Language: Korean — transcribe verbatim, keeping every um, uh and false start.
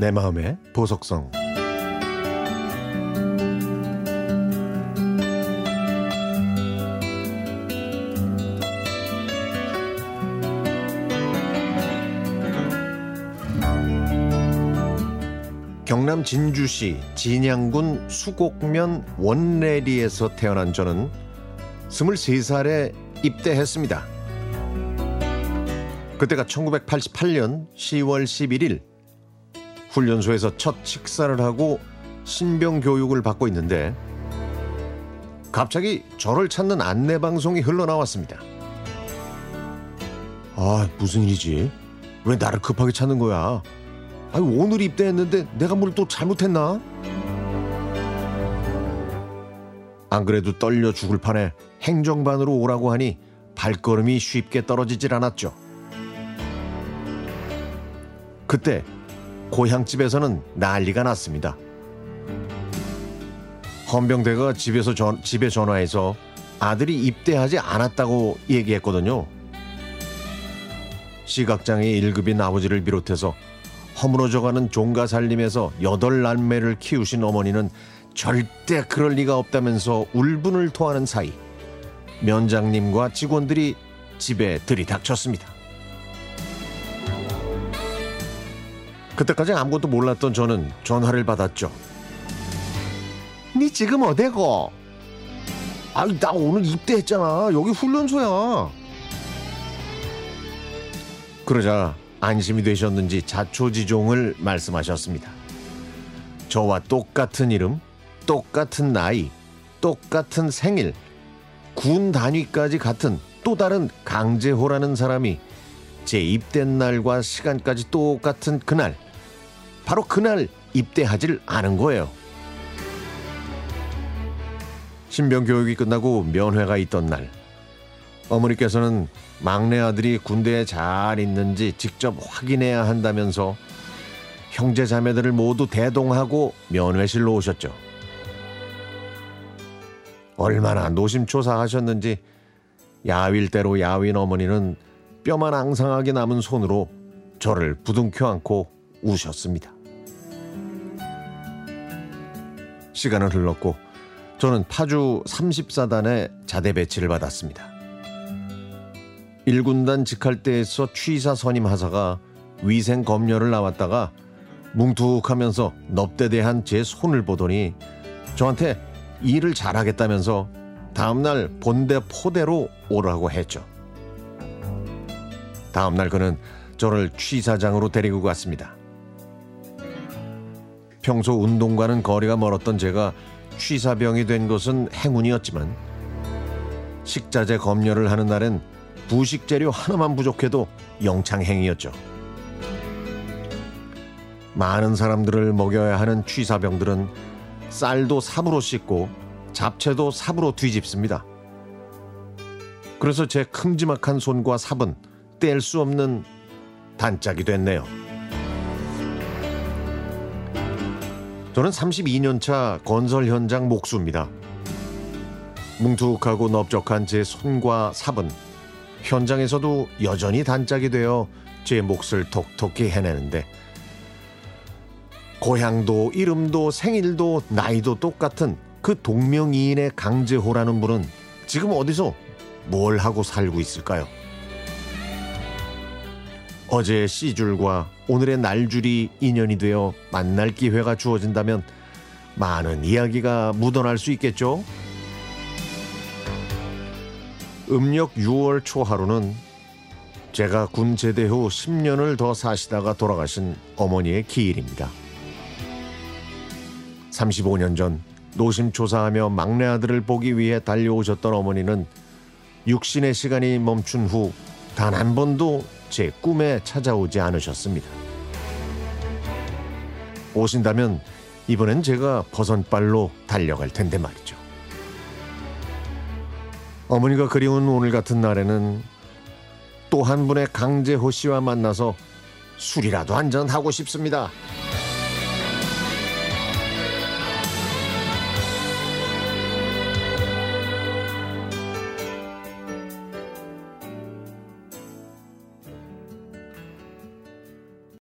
내 마음의 보석성. 경남 진주시 진양군 수곡면 원내리에서 태어난 저는 스물세 살에 입대했습니다. 그때가 천구백팔십팔 년 시월 십일일. 훈련소에서 첫 식사를 하고 신병 교육을 받고 있는데 갑자기 저를 찾는 안내방송이 흘러나왔습니다. 아, 무슨 일이지? 왜 나를 급하게 찾는 거야? 아, 오늘 입대했는데 내가 뭘 또 잘못했나? 안 그래도 떨려 죽을 판에 행정반으로 오라고 하니 발걸음이 쉽게 떨어지질 않았죠. 그때 고향집에서는 난리가 났습니다. 헌병대가 집에서 전, 집에 전화해서 아들이 입대하지 않았다고 얘기했거든요. 시각장애 일 급인 아버지를 비롯해서 허물어져가는 종가살림에서 여덟 남매를 키우신 어머니는 절대 그럴 리가 없다면서 울분을 토하는 사이 면장님과 직원들이 집에 들이닥쳤습니다. 그때까지 아무것도 몰랐던 저는 전화를 받았죠. 니 지금 어디고? 아니, 나 오늘 입대했잖아. 여기 훈련소야. 그러자 안심이 되셨는지 자초지종을 말씀하셨습니다. 저와 똑같은 이름, 똑같은 나이, 똑같은 생일, 군 단위까지 같은 또 다른 강재호라는 사람이 제 입대 날과 시간까지 똑같은 그날, 바로 그날 입대하질 않은 거예요. 신병 교육이 끝나고 면회가 있던 날, 어머니께서는 막내 아들이 군대에 잘 있는지 직접 확인해야 한다면서 형제 자매들을 모두 대동하고 면회실로 오셨죠. 얼마나 노심초사하셨는지 야윌대로 야윈 어머니는 뼈만 앙상하게 남은 손으로 저를 부둥켜 안고 우셨습니다. 시간은 흘렀고 저는 파주 삼십사단에 자대 배치를 받았습니다. 일군단 직할대에서 취사 선임 하사가 위생 검열을 나왔다가 뭉툭하면서 넙대대한 제 손을 보더니 저한테 일을 잘하겠다면서 다음날 본대 포대로 오라고 했죠. 다음날 그는 저를 취사장으로 데리고 갔습니다. 평소 운동과는 거리가 멀었던 제가 취사병이 된 것은 행운이었지만 식자재 검열을 하는 날엔 부식 재료 하나만 부족해도 영창행이었죠. 많은 사람들을 먹여야 하는 취사병들은 쌀도 삽으로 씻고 잡채도 삽으로 뒤집습니다. 그래서 제 큼지막한 손과 삽은 뗄 수 없는 단짝이 됐네요. 저는 삼십이 년 차 건설 현장 목수입니다. 뭉툭하고 넓적한 제 손과 삽은 현장에서도 여전히 단짝이 되어 제 몫을 톡톡히 해내는데 고향도 이름도 생일도 나이도 똑같은 그 동명이인의 강재호라는 분은 지금 어디서 뭘 하고 살고 있을까요? 어제의 씨줄과 오늘의 날줄이 인연이 되어 만날 기회가 주어진다면 많은 이야기가 묻어날 수 있겠죠? 음력 유월 초 하루는 제가 군 제대 후 십 년을 더 사시다가 돌아가신 어머니의 기일입니다. 삼십오 년 전 노심초사하며 막내 아들을 보기 위해 달려오셨던 어머니는 육신의 시간이 멈춘 후 단 한 번도 제 꿈에 찾아오지 않으셨습니다. 오신다면 이번엔 제가 버선발로 달려갈 텐데 말이죠. 어머니가 그리운 오늘 같은 날에는 또 한 분의 강재호 씨와 만나서 술이라도 한잔 하고 싶습니다.